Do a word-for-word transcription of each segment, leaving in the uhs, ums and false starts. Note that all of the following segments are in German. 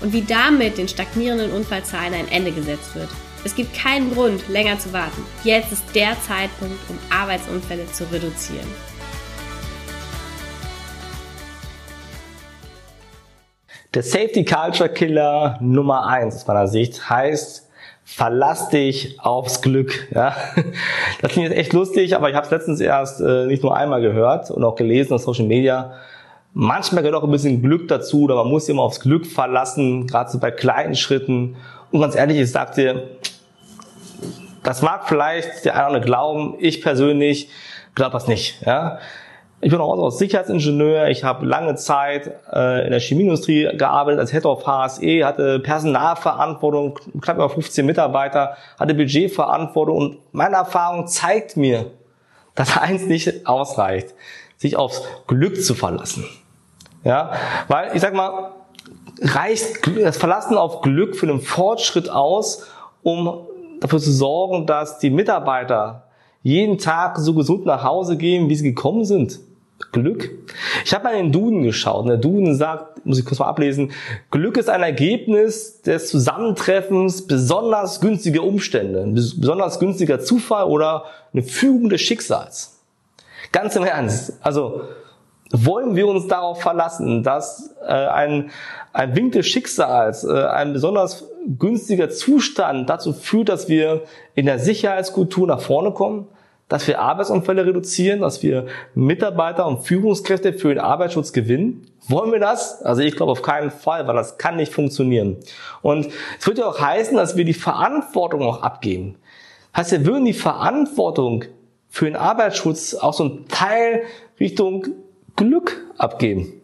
und wie damit den stagnierenden Unfallzahlen ein Ende gesetzt wird. Es gibt keinen Grund, länger zu warten. Jetzt ist der Zeitpunkt, um Arbeitsunfälle zu reduzieren. Der Safety Culture Killer Nummer eins aus meiner Sicht heißt: Verlass dich aufs Glück. Ja? Das klingt jetzt echt lustig, aber ich habe es letztens erst äh, nicht nur einmal gehört und auch gelesen auf Social Media. Manchmal gehört auch ein bisschen Glück dazu, oder man muss sich immer aufs Glück verlassen, gerade so bei kleinen Schritten. Und ganz ehrlich, ich sag dir, das mag vielleicht der eine oder andere glauben, ich persönlich glaube das nicht. Ja? Ich bin auch aus Sicherheitsingenieur, ich habe lange Zeit äh, in der Chemieindustrie gearbeitet als Head of H S E, hatte Personalverantwortung, knapp über fünfzehn Mitarbeiter, hatte Budgetverantwortung, und meine Erfahrung zeigt mir, dass eins nicht ausreicht, sich aufs Glück zu verlassen. Ja, weil ich sag mal, reicht das Verlassen auf Glück für einen Fortschritt aus, um dafür zu sorgen, dass die Mitarbeiter jeden Tag so gesund nach Hause gehen, wie sie gekommen sind? Glück? Ich habe mal in den Duden geschaut, und der Duden sagt, muss ich kurz mal ablesen: Glück ist ein Ergebnis des Zusammentreffens besonders günstiger Umstände, ein besonders günstiger Zufall oder eine Fügung des Schicksals. Ganz im Ernst, also wollen wir uns darauf verlassen, dass äh, ein, ein Wink des Schicksals, äh, ein besonders günstiger Zustand dazu führt, dass wir in der Sicherheitskultur nach vorne kommen, dass wir Arbeitsunfälle reduzieren, dass wir Mitarbeiter und Führungskräfte für den Arbeitsschutz gewinnen? Wollen wir das? Also ich glaube auf keinen Fall, weil das kann nicht funktionieren. Und es wird ja auch heißen, dass wir die Verantwortung auch abgeben. Das heißt, wir würden die Verantwortung für den Arbeitsschutz auch so einen Teil Richtung Glück abgeben.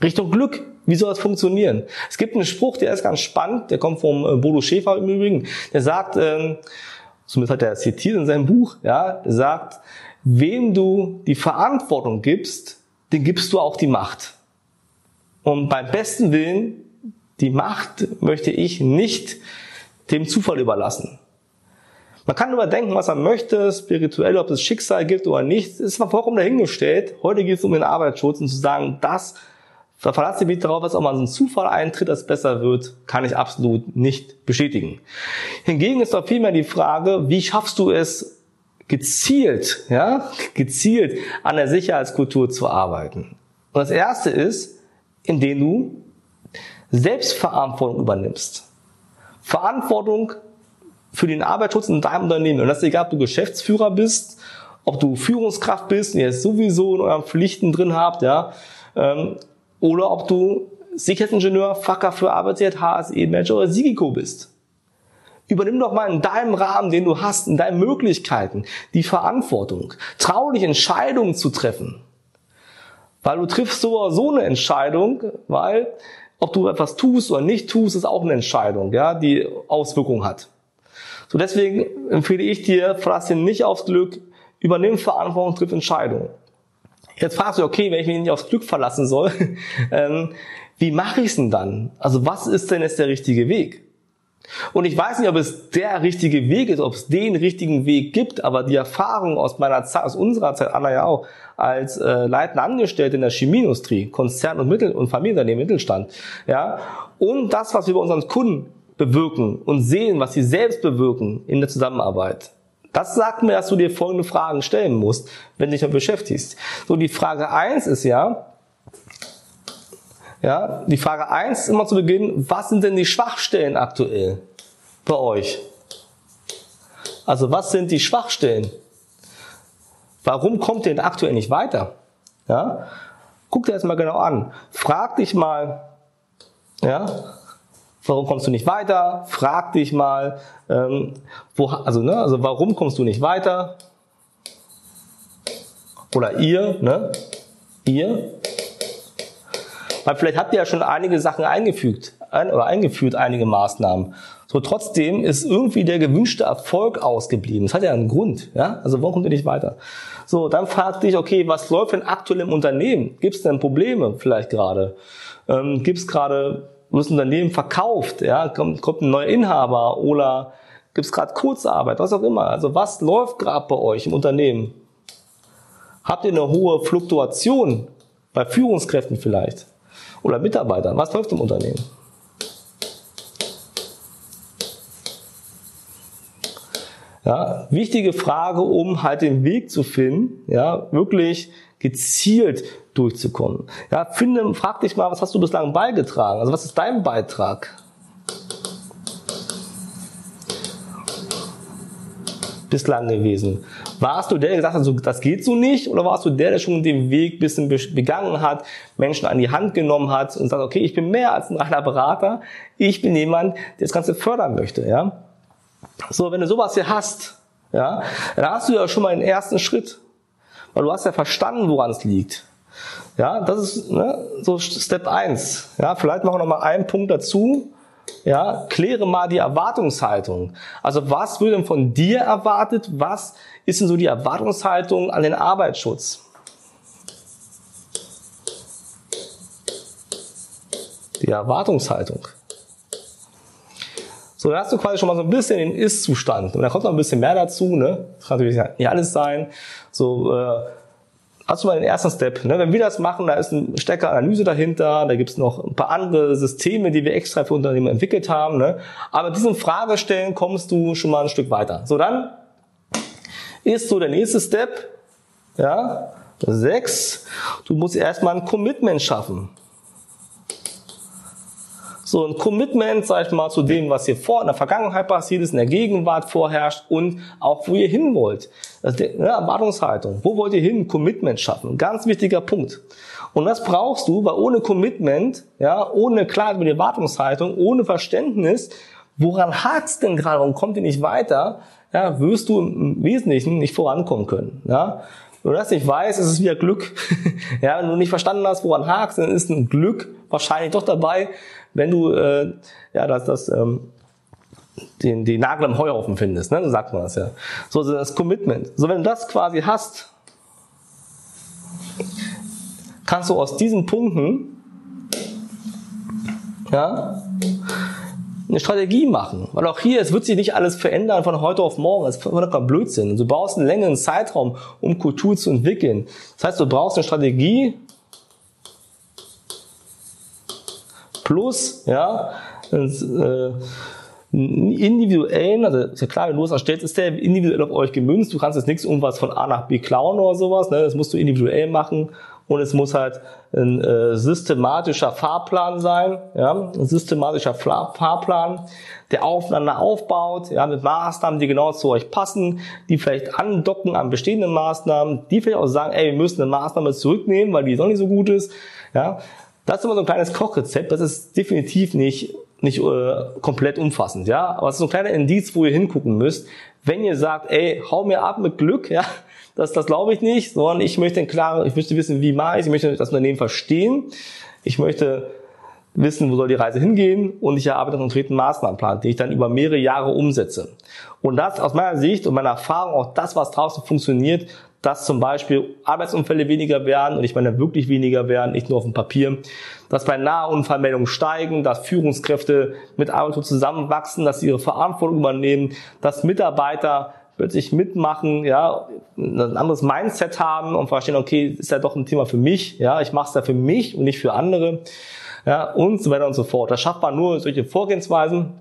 Richtung Glück. Wie soll das funktionieren? Es gibt einen Spruch, der ist ganz spannend, der kommt vom Bodo Schäfer im Übrigen. Der sagt, äh, zumindest hat er zitiert in seinem Buch, ja, der sagt: Wem du die Verantwortung gibst, dem gibst du auch die Macht. Und beim besten Willen, die Macht möchte ich nicht dem Zufall überlassen. Man kann überdenken, was man möchte, spirituell, ob es Schicksal gibt oder nicht, ist mal vollkommen dahingestellt. Heute geht es um den Arbeitsschutz, und zu sagen, das Da verlasse ich mich darauf, dass auch mal so ein Zufall eintritt, dass es besser wird, kann ich absolut nicht bestätigen. Hingegen ist doch vielmehr die Frage, wie schaffst du es gezielt, ja, gezielt an der Sicherheitskultur zu arbeiten? Und das erste ist, indem du Selbstverantwortung übernimmst. Verantwortung für den Arbeitsschutz in deinem Unternehmen. Und das ist egal, ob du Geschäftsführer bist, ob du Führungskraft bist, und ihr es sowieso in euren Pflichten drin habt, ja, ähm, oder ob du Sicherheitsingenieur, Fachkraft für Arbeitssicherheit, H S E-Manager oder S I G I C O bist. Übernimm doch mal in deinem Rahmen, den du hast, in deinen Möglichkeiten, die Verantwortung. Trau dich, Entscheidungen zu treffen. Weil du triffst so oder so eine Entscheidung, weil ob du etwas tust oder nicht tust, ist auch eine Entscheidung, ja, die Auswirkungen hat. So, deswegen empfehle ich dir, verlass dich nicht aufs Glück, übernimm Verantwortung, triff Entscheidungen. Jetzt fragst du, okay, wenn ich mich nicht aufs Glück verlassen soll, ähm, wie mache ich es denn dann? Also was ist denn jetzt der richtige Weg? Und ich weiß nicht, ob es der richtige Weg ist, ob es den richtigen Weg gibt, aber die Erfahrung aus meiner Zeit, aus unserer Zeit, Anna ja auch, als äh, leitende Angestellte in der Chemieindustrie, Konzern- und Mittel- und Familienunternehmen, Mittelstand, ja, und das, was wir bei unseren Kunden bewirken und sehen, was sie selbst bewirken in der Zusammenarbeit. Das sagt mir, dass du dir folgende Fragen stellen musst, wenn du dich damit beschäftigst. So, die Frage eins ist ja, ja, die Frage eins ist immer zu Beginn: Was sind denn die Schwachstellen aktuell bei euch? Also was sind die Schwachstellen? Warum kommt ihr denn aktuell nicht weiter? Ja? Guck dir das mal genau an. Frag dich mal, ja, warum kommst du nicht weiter? Frag dich mal, ähm, wo, also, ne, also warum kommst du nicht weiter? Oder ihr, ne? Ihr? Weil vielleicht habt ihr ja schon einige Sachen eingefügt ein, oder eingeführt, einige Maßnahmen. So, trotzdem ist irgendwie der gewünschte Erfolg ausgeblieben. Das hat ja einen Grund, ja? Also warum kommt ihr nicht weiter? So, dann fragt dich, okay, was läuft denn aktuell im Unternehmen? Gibt es denn Probleme vielleicht gerade? Ähm, Gibt es gerade, wird das Unternehmen verkauft? Ja? Kommt, kommt ein neuer Inhaber oder gibt es gerade Kurzarbeit? Was auch immer. Also was läuft gerade bei euch im Unternehmen? Habt ihr eine hohe Fluktuation bei Führungskräften vielleicht oder Mitarbeitern? Was läuft im Unternehmen? Ja, wichtige Frage, um halt den Weg zu finden, ja, wirklich gezielt durchzukommen. Ja, finde, frag dich mal, was hast du bislang beigetragen? Also was ist dein Beitrag? Bislang gewesen. Warst du der, der gesagt hat, so, das geht so nicht? Oder warst du der, der schon den Weg ein bisschen begangen hat, Menschen an die Hand genommen hat und sagt, okay, ich bin mehr als ein reiner Berater, ich bin jemand, der das Ganze fördern möchte, ja? So, wenn du sowas hier hast, ja, dann hast du ja schon mal den ersten Schritt. Weil du hast ja verstanden, woran es liegt. Ja, das ist, ne, so Step eins. Ja, vielleicht machen wir noch mal einen Punkt dazu. Ja, kläre mal die Erwartungshaltung. Also was wird denn von dir erwartet? Was ist denn so die Erwartungshaltung an den Arbeitsschutz? Die Erwartungshaltung. So, dann hast du quasi schon mal so ein bisschen den Ist-Zustand. Und da kommt noch ein bisschen mehr dazu, ne? Das kann natürlich nicht alles sein. So, äh, hast du mal den ersten Step, ne? Wenn wir das machen, da ist eine stärkere Analyse dahinter, da gibt's noch ein paar andere Systeme, die wir extra für Unternehmen entwickelt haben, ne? Aber mit diesen Fragestellen kommst du schon mal ein Stück weiter. So, dann ist so der nächste Step, ja, sechs, du musst erstmal ein Commitment schaffen. So ein Commitment, sag ich mal, zu dem, was hier vor in der Vergangenheit passiert ist, in der Gegenwart vorherrscht und auch, wo ihr hin wollt. Das ist die, ne, Erwartungshaltung. Wo wollt ihr hin? Commitment schaffen. Ein ganz wichtiger Punkt. Und das brauchst du, weil ohne Commitment, ja, ohne Klarheit über die Erwartungshaltung, ohne Verständnis, woran hakt's denn gerade, warum kommt ihr nicht weiter, ja, wirst du im Wesentlichen nicht vorankommen können, ja. Wenn du das nicht weißt, ist es wieder Glück. Ja, wenn du nicht verstanden hast, woran hakst, dann ist ein Glück wahrscheinlich doch dabei, wenn du äh, ja, das, das, ähm, den, den Nagel am Heuhaufen findest. Ne? So sagt man das ja. So, das Commitment. So, wenn du das quasi hast, kannst du aus diesen Punkten, ja, eine Strategie machen. Weil auch hier, es wird sich nicht alles verändern von heute auf morgen. Das ist vollkommen Blödsinn. Du brauchst einen längeren Zeitraum, um Kultur zu entwickeln. Das heißt, du brauchst eine Strategie plus, ja, einen individuellen, also ist ja klar, wenn du losanstellst, ist der individuell auf euch gemünzt. Du kannst jetzt nichts irgendwas von A nach B klauen oder sowas, ne? Das musst du individuell machen. Und es muss halt ein äh, systematischer Fahrplan sein, ja, ein systematischer Fahrplan, der aufeinander aufbaut, ja, mit Maßnahmen, die genau zu euch passen, die vielleicht andocken an bestehende Maßnahmen, die vielleicht auch sagen, ey, wir müssen eine Maßnahme zurücknehmen, weil die doch nicht so gut ist, ja. Das ist immer so ein kleines Kochrezept, das ist definitiv nicht nicht äh, komplett umfassend, ja, aber es ist so ein kleiner Indiz, wo ihr hingucken müsst, wenn ihr sagt, ey, hau mir ab mit Glück, ja, das, das glaube ich nicht, sondern ich möchte klar, ich möchte wissen, wie mache ich, ich möchte das Unternehmen verstehen, ich möchte wissen, wo soll die Reise hingehen und ich erarbeite einen konkreten Maßnahmenplan, den ich dann über mehrere Jahre umsetze. Und das aus meiner Sicht und meiner Erfahrung, auch das, was draußen funktioniert, dass zum Beispiel Arbeitsunfälle weniger werden, und ich meine wirklich weniger werden, nicht nur auf dem Papier, dass bei Nahunfallmeldungen steigen, dass Führungskräfte mit Arbeitsplätzen zusammenwachsen, dass sie ihre Verantwortung übernehmen, dass Mitarbeiter plötzlich mitmachen, ja, ein anderes Mindset haben und verstehen, okay, ist ja doch ein Thema für mich, ja, ich mache es ja für mich und nicht für andere, ja, und so weiter und so fort. Das schafft man nur durch solche Vorgehensweisen.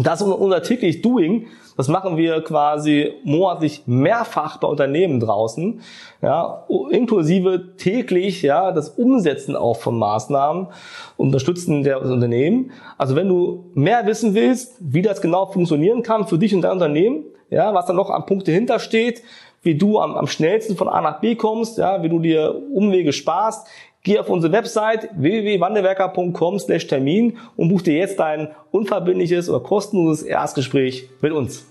Das ist unser täglich Doing. Das machen wir quasi monatlich mehrfach bei Unternehmen draußen, ja, inklusive täglich, ja, das Umsetzen auch von Maßnahmen, unterstützen der Unternehmen. Also wenn du mehr wissen willst, wie das genau funktionieren kann für dich und dein Unternehmen, ja, was da noch an Punkte hintersteht, wie du am, am schnellsten von A nach B kommst, ja, wie du dir Umwege sparst, geh auf unsere Website w w w punkt wandelwerker punkt com slash Termin und buch dir jetzt dein unverbindliches oder kostenloses Erstgespräch mit uns.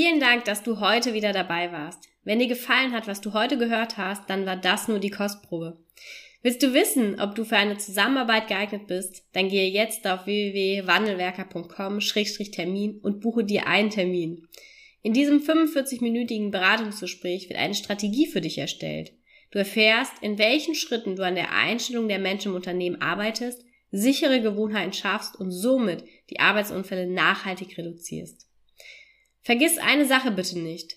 Vielen Dank, dass du heute wieder dabei warst. Wenn dir gefallen hat, was du heute gehört hast, dann war das nur die Kostprobe. Willst du wissen, ob du für eine Zusammenarbeit geeignet bist? Dann gehe jetzt auf w w w punkt wandelwerker punkt com Schrägstrich Termin und buche dir einen Termin. In diesem fünfundvierzig-minütigen Beratungsgespräch wird eine Strategie für dich erstellt. Du erfährst, in welchen Schritten du an der Einstellung der Menschen im Unternehmen arbeitest, sichere Gewohnheiten schaffst und somit die Arbeitsunfälle nachhaltig reduzierst. Vergiss eine Sache bitte nicht.